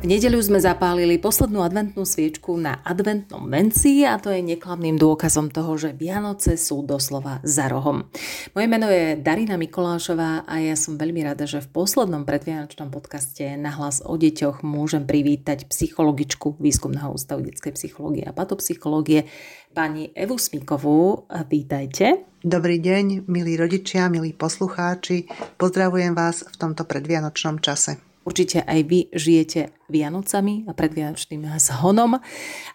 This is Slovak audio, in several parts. V nedeľu sme zapálili poslednú adventnú sviečku na adventnom venci a to je neklamným dôkazom toho, že Vianoce sú doslova za rohom. Moje meno je Darina Mikolášová a ja som veľmi rada, že v poslednom predvianočnom podcaste Nahlas o deťoch môžem privítať psychologičku Výskumného ústavu detskej psychológie a patopsychológie pani Evu Smíkovú. Vítajte. Dobrý deň, milí rodičia, milí poslucháči. Pozdravujem vás v tomto predvianočnom čase. Určite aj vy žijete Vianocami a predvianočným zhonom,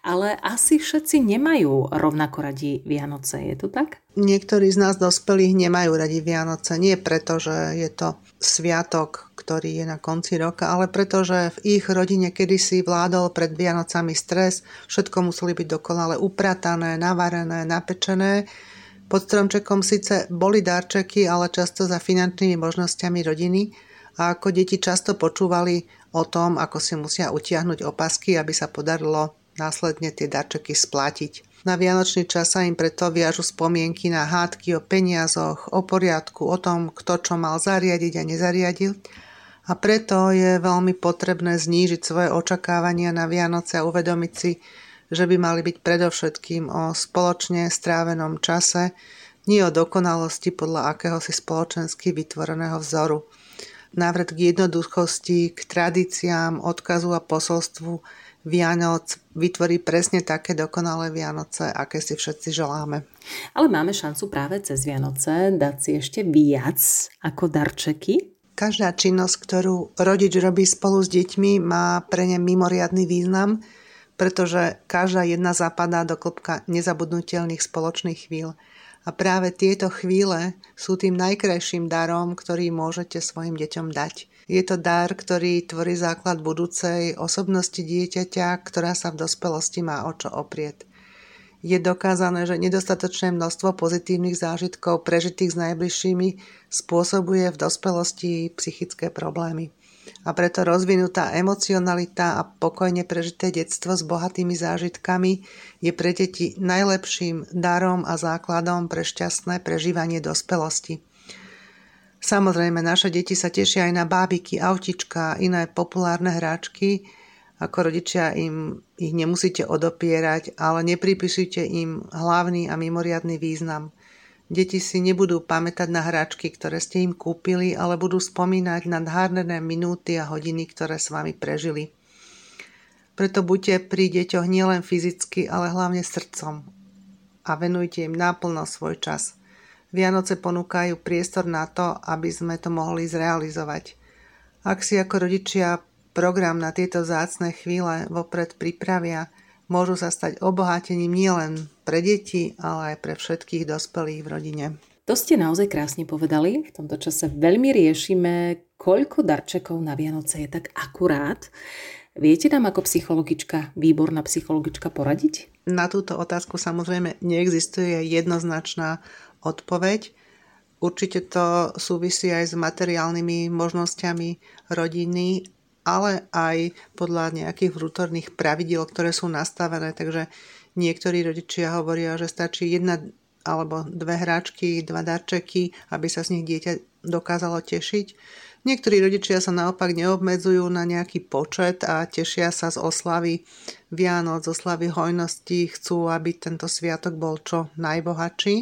ale asi všetci nemajú rovnako radi Vianoce, je to tak? Niektorí z nás dospelých nemajú radi Vianoce, nie preto, že je to sviatok, ktorý je na konci roka, ale preto, že v ich rodine kedysi vládol pred Vianocami stres, všetko museli byť dokonale upratané, navarené, napečené. Pod stromčekom síce boli darčeky, ale často za finančnými možnosťami rodiny. A ako deti často počúvali o tom, ako si musia utiahnuť opasky, aby sa podarilo následne tie darčeky splatiť. Na vianočný čas sa im preto viažu spomienky na hádky o peniazoch, o poriadku, o tom, kto čo mal zariadiť a nezariadil. A preto je veľmi potrebné znížiť svoje očakávania na Vianoce a uvedomiť si, že by mali byť predovšetkým o spoločne strávenom čase, nie o dokonalosti podľa akéhosi spoločensky vytvoreného vzoru. Návrat k jednoduchosti, k tradíciám, odkazu a posolstvu Vianoc vytvorí presne také dokonalé Vianoce, aké si všetci želáme. Ale máme šancu práve cez Vianoce dať si ešte viac ako darčeky? Každá činnosť, ktorú rodič robí spolu s deťmi, má pre ne mimoriadny význam, pretože každá jedna zapadá do klopka nezabudnutelných spoločných chvíľ. A práve tieto chvíle sú tým najkrajším darom, ktorý môžete svojim deťom dať. Je to dar, ktorý tvorí základ budúcej osobnosti dieťaťa, ktorá sa v dospelosti má o čo oprieť. Je dokázané, že nedostatočné množstvo pozitívnych zážitkov prežitých s najbližšími spôsobuje v dospelosti psychické problémy. A preto rozvinutá emocionalita a pokojne prežité detstvo s bohatými zážitkami je pre deti najlepším darom a základom pre šťastné prežívanie dospelosti. Samozrejme, naše deti sa tešia aj na bábiky, autička a iné populárne hráčky. Ako rodičia im ich nemusíte odopierať, ale nepripisujte im hlavný a mimoriadny význam. Deti si nebudú pamätať na hračky, ktoré ste im kúpili, ale budú spomínať na nádherné minúty a hodiny, ktoré s vami prežili. Preto buďte pri deťoch nielen fyzicky, ale hlavne srdcom a venujte im naplno svoj čas. Vianoce ponúkajú priestor na to, aby sme to mohli zrealizovať. Ak si ako rodičia program na tieto vzácne chvíle vopred pripravia, môžu sa stať obohatením nielen pre deti, ale aj pre všetkých dospelých v rodine. To ste naozaj krásne povedali. V tomto čase veľmi riešime, koľko darčekov na Vianoce je tak akurát. Viete nám ako psychologička, výborná psychologička poradiť? Na túto otázku samozrejme neexistuje jednoznačná odpoveď. Určite to súvisí aj s materiálnymi možnosťami rodiny, ale aj podľa nejakých vnútorných pravidiel, ktoré sú nastavené. Takže niektorí rodičia hovoria, že stačí jedna alebo dve hráčky, dva darčeky, aby sa z nich dieťa dokázalo tešiť. Niektorí rodičia sa naopak neobmedzujú na nejaký počet a tešia sa z oslavy Vianoc, z oslavy hojnosti, chcú, aby tento sviatok bol čo najbohatší.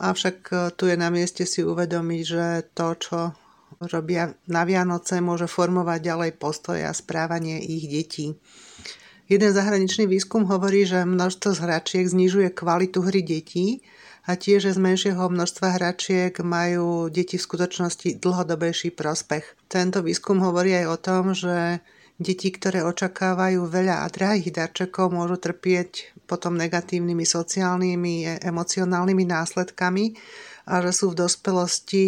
Avšak tu je na mieste si uvedomiť, že to, čo robia na Vianoce, môže formovať ďalej postoje a správanie ich detí. Jeden zahraničný výskum hovorí, že množstvo hračiek znižuje kvalitu hry detí a tiež, že z menšieho množstva hračiek majú deti v skutočnosti dlhodobejší prospech. Tento výskum hovorí aj o tom, že deti, ktoré očakávajú veľa a drahých darčekov, môžu trpieť potom negatívnymi sociálnymi, emocionálnymi následkami a že sú v dospelosti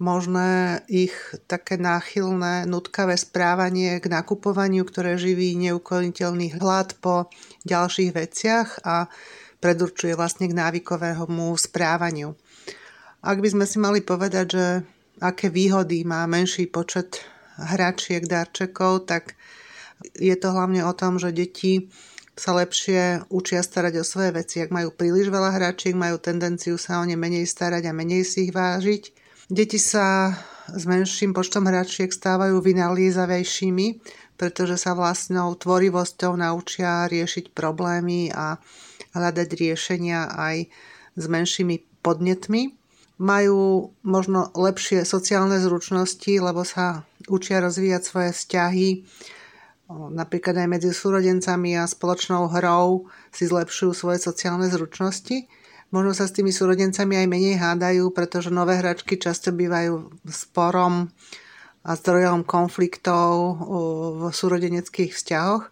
možné ich také náchylné, nutkavé správanie k nakupovaniu, ktoré živí neukoniteľný hlad po ďalších veciach a predurčuje vlastne k návykovému správaniu. Ak by sme si mali povedať, že aké výhody má menší počet hračiek, darčekov, tak je to hlavne o tom, že deti v sa lepšie učia starať o svoje veci. Ak majú príliš veľa hračiek, majú tendenciu sa o ne menej starať a menej si ich vážiť. Deti sa s menším počtom hračiek stávajú vynaliezavejšími, pretože sa vlastnou tvorivosťou naučia riešiť problémy a hľadať riešenia aj s menšími podnetmi. Majú možno lepšie sociálne zručnosti, lebo sa učia rozvíjať svoje vzťahy, napríklad aj medzi súrodencami a spoločnou hrou si zlepšujú svoje sociálne zručnosti. Možno sa s tými súrodencami aj menej hádajú, pretože nové hračky často bývajú sporom a zdrojom konfliktov v súrodeneckých vzťahoch,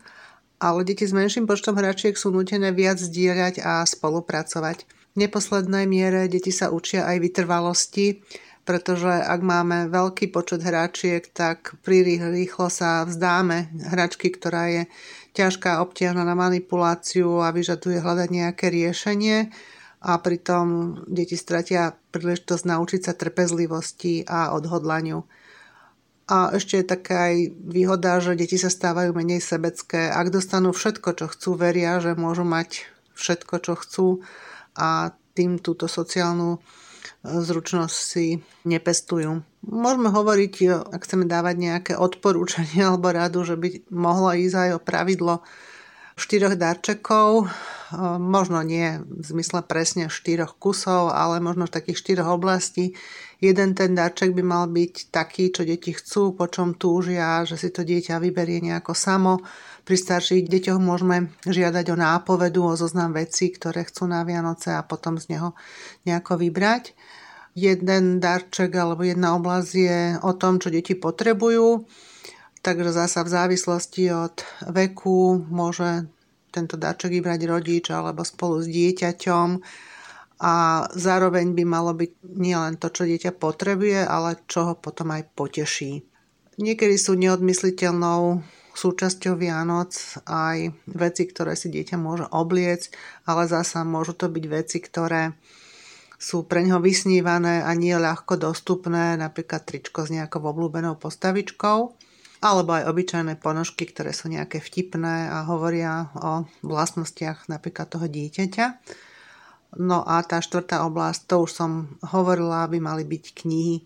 ale deti s menším počtom hračiek sú nútené viac zdieľať a spolupracovať. V neposlednej miere deti sa učia aj vytrvalosti, pretože ak máme veľký počet hračiek, tak príliš rýchlo sa vzdáme hračky, ktorá je ťažká, obtiahna na manipuláciu a vyžaduje hľadať nejaké riešenie, a pritom deti stratia príležitosť naučiť sa trpezlivosti a odhodlaniu. A ešte je taká aj výhoda, že deti sa stávajú menej sebecké. Ak dostanú všetko, čo chcú, veria, že môžu mať všetko, čo chcú, a tým túto sociálnu zručnosť si nepestujú. Môžeme hovoriť, ak chceme dávať nejaké odporúčanie alebo radu, že by mohlo ísť aj o pravidlo 4 darčekov, možno nie v zmysle presne 4 kusov, ale možno v takých 4 oblastí. Jeden ten darček by mal byť taký, čo deti chcú, po čom túžia, že si to dieťa vyberie nejako samo. Pri starších deťoch môžeme žiadať o nápovedu, o zoznam vecí, ktoré chcú na Vianoce a potom z neho nejako vybrať. Jeden darček alebo jedna oblasť je o tom, čo deti potrebujú. Takže zasa v závislosti od veku môže tento darček vybrať rodič alebo spolu s dieťaťom a zároveň by malo byť nielen to, čo dieťa potrebuje, ale čo ho potom aj poteší. Niekedy sú neodmysliteľnou súčasťou Vianoc aj veci, ktoré si dieťa môže obliecť, ale zasa môžu to byť veci, ktoré sú pre ňoho vysnívané a nie ľahko dostupné, napríklad tričko s nejakou obľúbenou postavičkou. Alebo aj obyčajné ponožky, ktoré sú nejaké vtipné a hovoria o vlastnostiach napríklad toho dieťaťa. No a tá štvrtá oblasť, to už som hovorila, by mali byť knihy.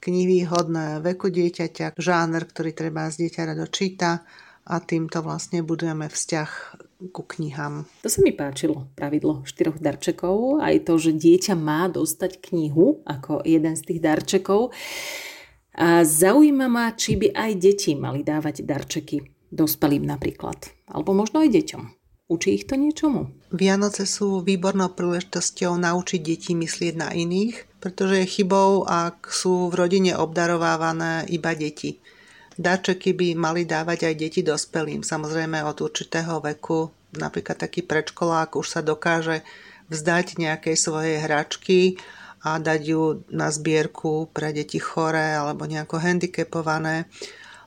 Knihy hodné veku dieťaťa, žáner, ktorý treba z dieťa rado číta, a týmto vlastne budujeme vzťah ku knihám. To sa mi páčilo, pravidlo 4 darčekov, aj to, že dieťa má dostať knihu ako jeden z tých darčekov. A zaujíma ma, či by aj deti mali dávať darčeky dospelým napríklad, alebo možno aj deťom. Učí ich to niečomu? Vianoce sú výbornou príležitosťou naučiť deti myslieť na iných, pretože je chybou, ak sú v rodine obdarovávané iba deti. Darčeky by mali dávať aj deti dospelým, samozrejme od určitého veku, napríklad taký predškolák už sa dokáže vzdať nejakej svojej hračky a dať ju na zbierku pre deti choré alebo nejako handicapované,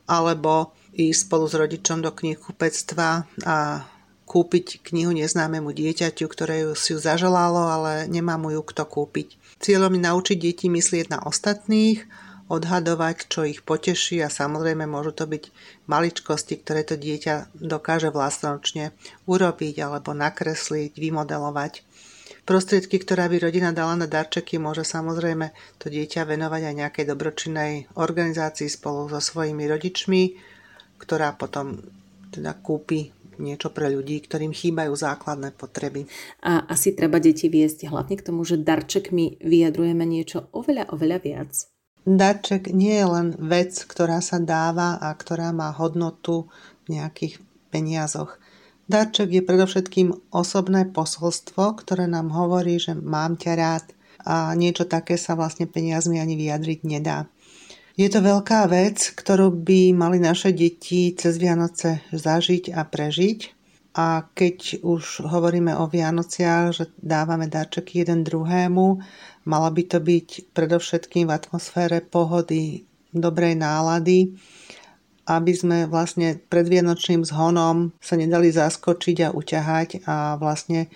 alebo ísť spolu s rodičom do knihkupectva a kúpiť knihu neznámemu dieťaťu, ktoré si ju zaželalo, ale nemá mu ju kto kúpiť. Cieľom je naučiť deti myslieť na ostatných, odhadovať, čo ich poteší, a samozrejme môžu to byť maličkosti, ktoré to dieťa dokáže vlastnoručne urobiť alebo nakresliť, vymodelovať. Prostriedky, ktorá by rodina dala na darčeky, môže samozrejme to dieťa venovať aj nejakej dobročinnej organizácii spolu so svojimi rodičmi, ktorá potom teda kúpi niečo pre ľudí, ktorým chýbajú základné potreby. A asi treba deti viesť hlavne k tomu, že darčekmi vyjadrujeme niečo oveľa viac. Darček nie je len vec, ktorá sa dáva a ktorá má hodnotu v nejakých peniazoch. Darček je predovšetkým osobné posolstvo, ktoré nám hovorí, že mám ťa rád, a niečo také sa vlastne peniazmi ani vyjadriť nedá. Je to veľká vec, ktorú by mali naše deti cez Vianoce zažiť a prežiť. A keď už hovoríme o Vianociach, že dávame darčeky jeden druhému, malo by to byť predovšetkým v atmosfére pohody, dobrej nálady, aby sme vlastne pred vianočným zhonom sa nedali zaskočiť a uťahať a vlastne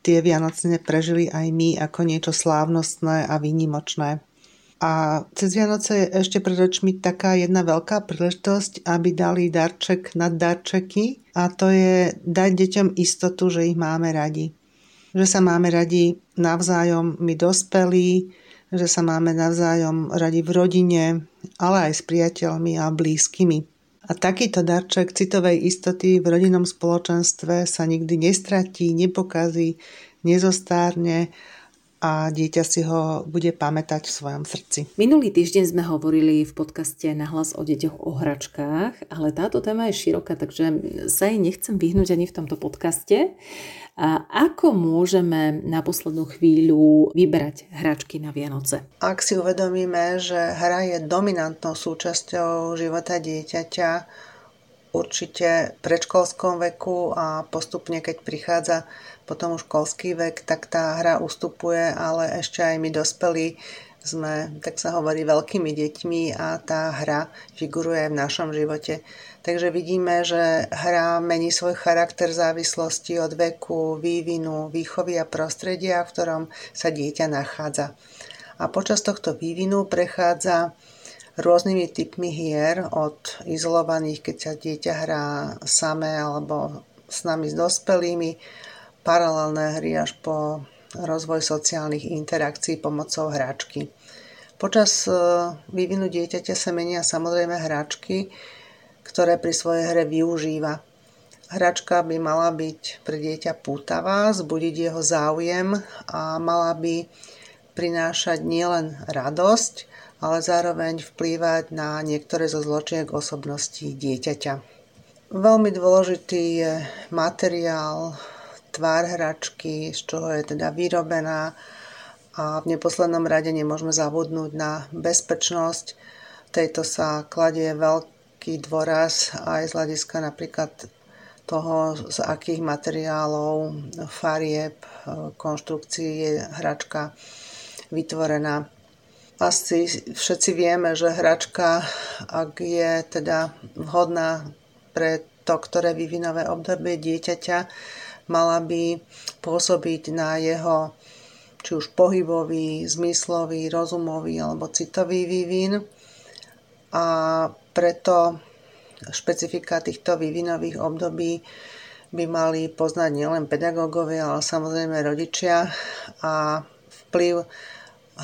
tie Vianoce prežili aj my ako niečo slávnostné a výnimočné. A cez Vianoce je ešte pred ročmi taká jedna veľká príležitosť, aby dali darček na darčeky, a to je dať deťom istotu, že ich máme radi. Že sa máme radi navzájom my dospelí, že sa máme navzájom radi v rodine, ale aj s priateľmi a blízkymi. A takýto darček citovej istoty v rodinnom spoločenstve sa nikdy nestratí, nepokazí, nezostárne a dieťa si ho bude pamätať v svojom srdci. Minulý týždeň sme hovorili v podcaste Nahlas o deťoch o hračkách, ale táto téma je široká, takže sa jej nechcem vyhnúť ani v tomto podcaste. A ako môžeme na poslednú chvíľu vyberať hračky na Vianoce? Ak si uvedomíme, že hra je dominantnou súčasťou života dieťaťa, určite v predškolskom veku a postupne, keď prichádza potom už školský vek, tak tá hra ustupuje, ale ešte aj my dospelí sme, tak sa hovorí, veľkými deťmi a tá hra figuruje v našom živote. Takže vidíme, že hra mení svoj charakter v závislosti od veku, vývinu, výchovy a prostredia, v ktorom sa dieťa nachádza. A počas tohto vývinu prechádza rôznymi typmi hier, od izolovaných, keď sa dieťa hrá samé alebo s nami s dospelými, paralelné hry až po rozvoj sociálnych interakcií pomocou hračky. Počas vývinu dieťaťa sa menia samozrejme hračky, ktoré pri svojej hre využíva. Hračka by mala byť pre dieťa pútavá, zbudiť jeho záujem a mala by prinášať nielen radosť, ale zároveň vplývať na niektoré zo zločiek osobnosti dieťaťa. Veľmi dôležitý je materiál, tvár hračky, z čoho je teda vyrobená, a v neposlednom rade nemôžeme zabudnúť na bezpečnosť. Tejto sa kladie veľký dôraz aj z hľadiska napríklad toho, z akých materiálov, farieb, konštrukcií je hračka vytvorená. Asi všetci vieme, že hračka, ak je teda vhodná pre to, ktoré vývinové obdobie dieťaťa, mala by pôsobiť na jeho či už pohybový, zmyslový, rozumový alebo citový vývin, a preto špecifika týchto vývinových období by mali poznať nielen pedagógovia, ale samozrejme rodičia, a vplyv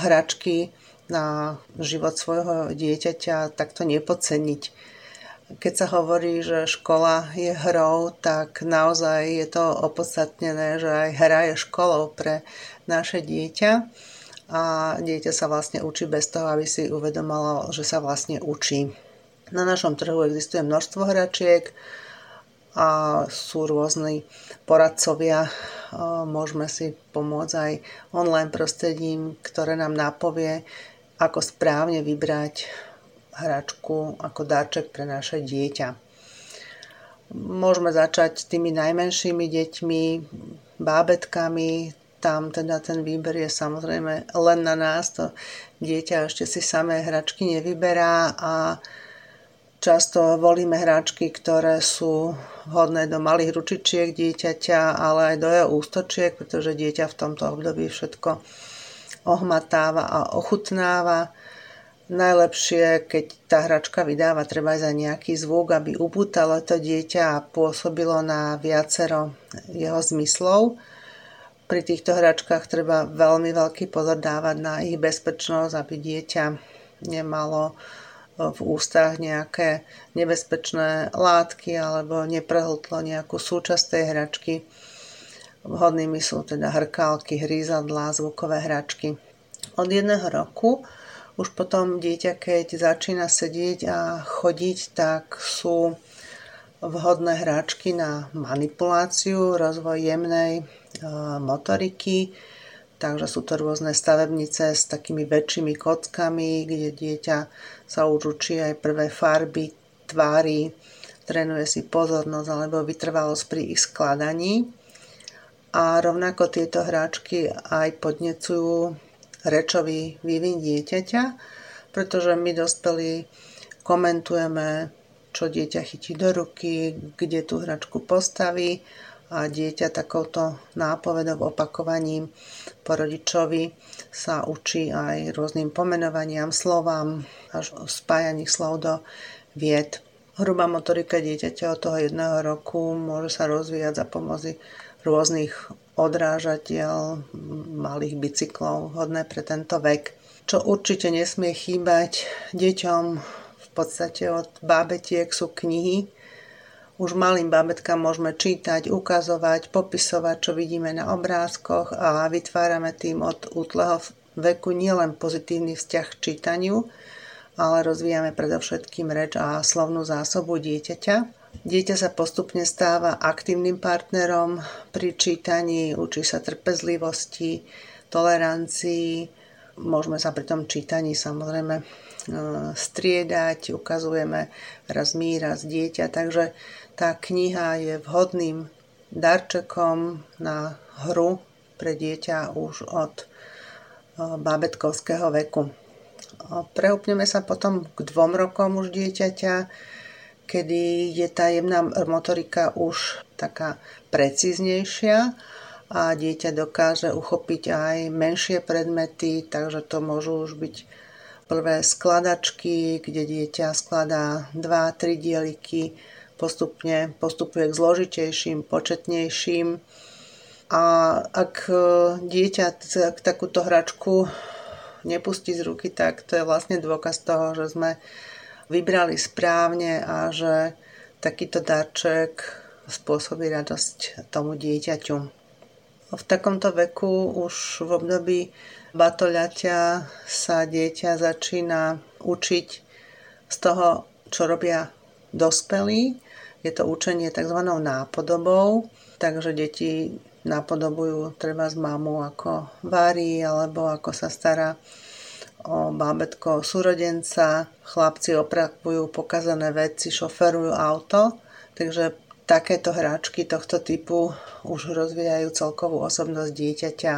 hračky na život svojho dieťaťa takto nepodceniť. Keď sa hovorí, že škola je hrou, tak naozaj je to opodstatnené, že aj hra je školou pre naše dieťa, a dieťa sa vlastne učí bez toho, aby si uvedomalo, že sa vlastne učí. Na našom trhu existuje množstvo hračiek a sú rôzni poradcovia. Môžeme si pomôcť aj online prostredím, ktoré nám napovie, ako správne vybrať hračku ako darček pre naše dieťa. Môžeme začať tými najmenšími deťmi, bábetkami. Tam teda ten výber je samozrejme len na nás. To dieťa ešte si samé hračky nevyberá a často volíme hračky, ktoré sú vhodné do malých ručičiek dieťaťa, ale aj do jeho ústočiek, pretože dieťa v tomto období všetko ohmatáva a ochutnáva. Najlepšie, keď tá hračka vydáva treba aj za nejaký zvuk, aby upútalo to dieťa a pôsobilo na viacero jeho zmyslov. Pri týchto hračkách treba veľmi veľký pozor dávať na ich bezpečnosť, aby dieťa nemalo v ústach nejaké nebezpečné látky alebo neprehltlo nejakú súčasť tej hračky. Vhodnými sú teda hrkálky, hrízadlá, zvukové hračky. Od 1 roku už potom dieťa, keď začína sedieť a chodiť, tak sú vhodné hračky na manipuláciu, rozvoj jemnej motoriky. Takže sú to rôzne stavebnice s takými väčšími kockami, kde dieťa sa už učí aj prvé farby, tvári, trénuje si pozornosť alebo vytrvalosť pri ich skladaní. A rovnako tieto hračky aj podnecujú rečový vývin dieťaťa, pretože my dospelí komentujeme, čo dieťa chytí do ruky, kde tú hračku postaví, dieťa takouto nápovedou, opakovaním po rodičovi sa učí aj rôznym pomenovaniam, slovám, až spájaní slov do vied. Hrubá motorika dieťaťa od toho 1 roku môže sa rozvíjať za pomoci rôznych odrážatiel, malých bicyklov, hodné pre tento vek. Čo určite nesmie chýbať deťom v podstate od bábetiek sú knihy. Už malým bábetkám môžeme čítať, ukazovať, popisovať, čo vidíme na obrázkoch a vytvárame tým od útleho veku nielen pozitívny vzťah k čítaniu, ale rozvíjame predovšetkým reč a slovnú zásobu dieťaťa. Dieťa sa postupne stáva aktívnym partnerom pri čítaní, učí sa trpezlivosti, tolerancii, môžeme sa pri tom čítaní samozrejme striedať, ukazujeme raz my, raz dieťa, takže tá kniha je vhodným darčekom na hru pre dieťa už od bábätkovského veku. Preúpneme sa potom k 2 rokom už dieťaťa, kedy je tá jemná motorika už taká precíznejšia a dieťa dokáže uchopiť aj menšie predmety, takže to môžu už byť prvé skladačky, kde dieťa skladá 2-3 dieliky, postupne postupuje k zložitejším, početnejším. A ak dieťa takúto hračku nepustí z ruky, tak to je vlastne dôkaz toho, že sme vybrali správne a že takýto darček spôsobí radosť tomu dieťaťu. V takomto veku už v období batoľaťa sa dieťa začína učiť z toho, čo robia dospelí. Je to učenie tzv. Nápodobou, takže deti nápodobujú treba z mamu, ako varí alebo ako sa stará o bábätko, súrodenca. Chlapci opravujú pokazané veci, šoferujú auto, takže takéto hráčky tohto typu už rozvíjajú celkovú osobnosť dieťaťa,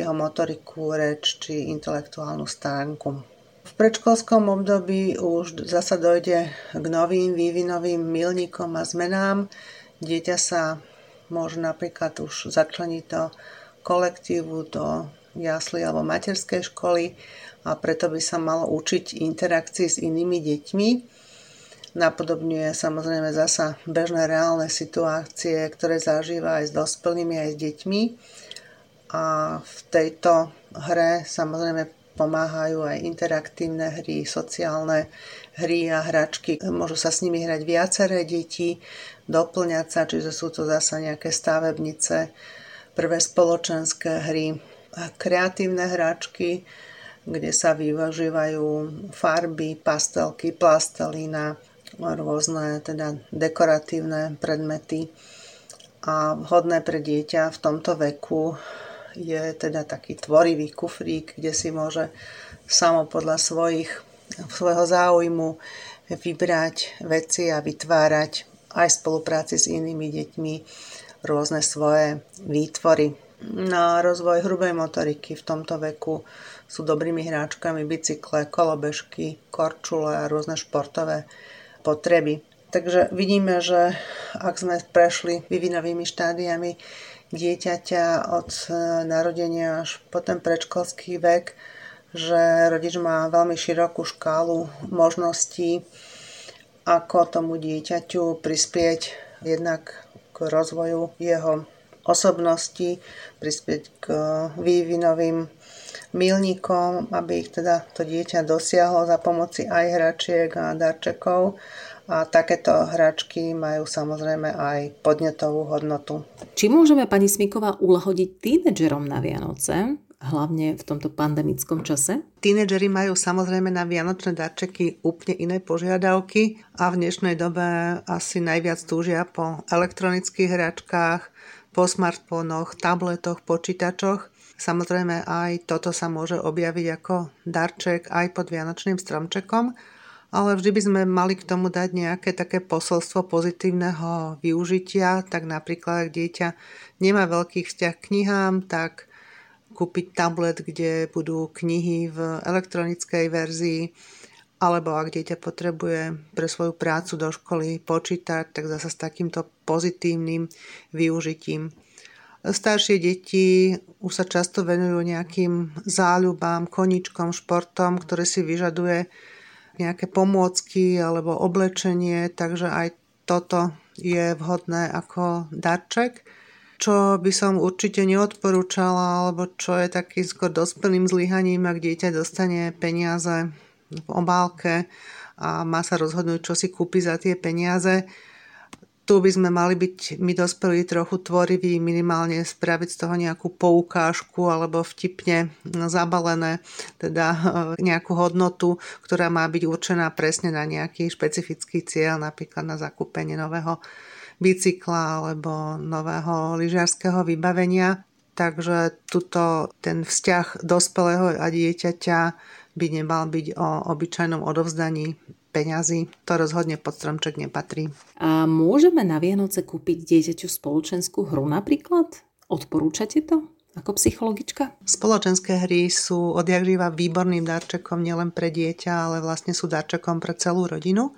jeho motoriku, reč či intelektuálnu stránku. V predškolskom období už zasa dojde k novým vývinovým milníkom a zmenám. Dieťa sa môže napríklad už začleniť do kolektívu, do jasli alebo materskej školy a preto by sa malo učiť interakcii s inými deťmi. Napodobňuje samozrejme zasa bežné reálne situácie, ktoré zažíva aj s dospelými, aj s deťmi. A v tejto hre samozrejme pomáhajú aj interaktívne hry, sociálne hry a hračky. Môžu sa s nimi hrať viaceré deti, doplňať sa, čiže sú to zasa nejaké stavebnice, prvé spoločenské hry, kreatívne hračky, kde sa využívajú farby, pastelky, plastelína, rôzne teda dekoratívne predmety. A vhodné pre dieťa v tomto veku je teda taký tvorivý kufrík, kde si môže samo podľa svojho záujmu vybrať veci a vytvárať aj v spolupráci s inými deťmi rôzne svoje výtvory. Na rozvoj hrubej motoriky v tomto veku sú dobrými hráčkami bicykle, kolobežky, korčule a rôzne športové potreby. Takže vidíme, že ak sme prešli vývinovými štádiami dieťaťa od narodenia až po ten predškolský vek, že rodič má veľmi širokú škálu možností, ako tomu dieťaťu prispieť jednak k rozvoju jeho osobnosti, prispieť k vývinovým milníkom, aby ich teda to dieťa dosiahlo za pomoci aj hračiek a darčekov. A takéto hračky majú samozrejme aj podnetovú hodnotu. Či môžeme, pani Smíková, uľahodiť tínedžerom na Vianoce, hlavne v tomto pandemickom čase? Tínedžeri majú samozrejme na vianočné darčeky úplne iné požiadavky a v dnešnej dobe asi najviac túžia po elektronických hračkách, po smartfónoch, tabletoch, počítačoch. Samozrejme aj toto sa môže objaviť ako darček aj pod vianočným stromčekom, ale vždy by sme mali k tomu dať nejaké také posolstvo pozitívneho využitia, tak napríklad, ak dieťa nemá veľký vzťah k knihám, tak kúpiť tablet, kde budú knihy v elektronickej verzii a alebo ak dieťa potrebuje pre svoju prácu do školy počítať, tak zasa s takýmto pozitívnym využitím. Staršie deti už sa často venujú nejakým záľubám, koníčkom, športom, ktoré si vyžaduje nejaké pomôcky alebo oblečenie, takže aj toto je vhodné ako darček. Čo by som určite neodporúčala, alebo čo je takým skôr dospelým zlyhaním, ak dieťa dostane peniaze v obálke a má sa rozhodnúť, čo si kúpi za tie peniaze. Tu by sme mali byť my dospelí trochu tvoriví, minimálne spraviť z toho nejakú poukážku alebo vtipne zabalené, teda nejakú hodnotu, ktorá má byť určená presne na nejaký špecifický cieľ, napríklad na zakúpenie nového bicykla alebo nového lyžiarského vybavenia. Takže tuto ten vzťah dospelého a dieťaťa by nemal byť o obyčajnom odovzdaní peňazí. To rozhodne pod stromček nepatrí. A môžeme na Vianoce kúpiť dieťaťu spoločenskú hru napríklad? Odporúčate to ako psychologička? Spoločenské hry sú odjakživa výborným darčekom nielen pre dieťa, ale vlastne sú darčekom pre celú rodinu.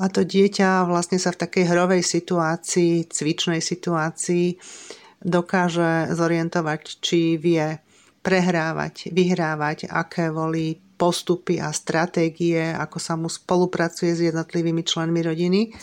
A to dieťa vlastne sa v takej hrovej situácii, cvičnej situácii dokáže zorientovať, či vie prehrávať, vyhrávať, aké volí postupy a stratégie, ako sa mu spolupracuje s jednotlivými členmi rodiny.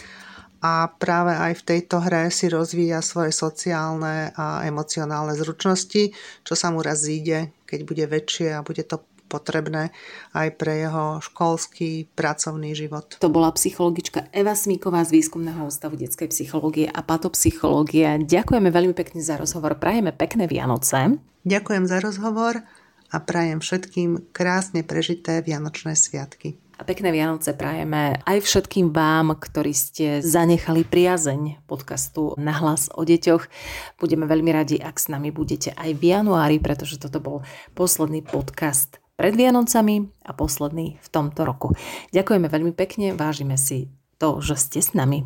A práve aj v tejto hre si rozvíja svoje sociálne a emocionálne zručnosti, čo sa mu raz zíde, keď bude väčšie a bude to potrebné aj pre jeho školský pracovný život. To bola psychologička Eva Smíková z Výskumného ústavu detskej psychológie a patopsychológie. Ďakujeme veľmi pekne za rozhovor, prajeme pekné Vianoce. Ďakujem za rozhovor a prajem všetkým krásne prežité vianočné sviatky. A pekné Vianoce prajeme aj všetkým vám, ktorí ste zanechali priazeň podcastu Nahlas o deťoch. Budeme veľmi radi, ak s nami budete aj v januári, pretože toto bol posledný podcast pred Vianocami a posledný v tomto roku. Ďakujeme veľmi pekne, vážime si to, že ste s nami.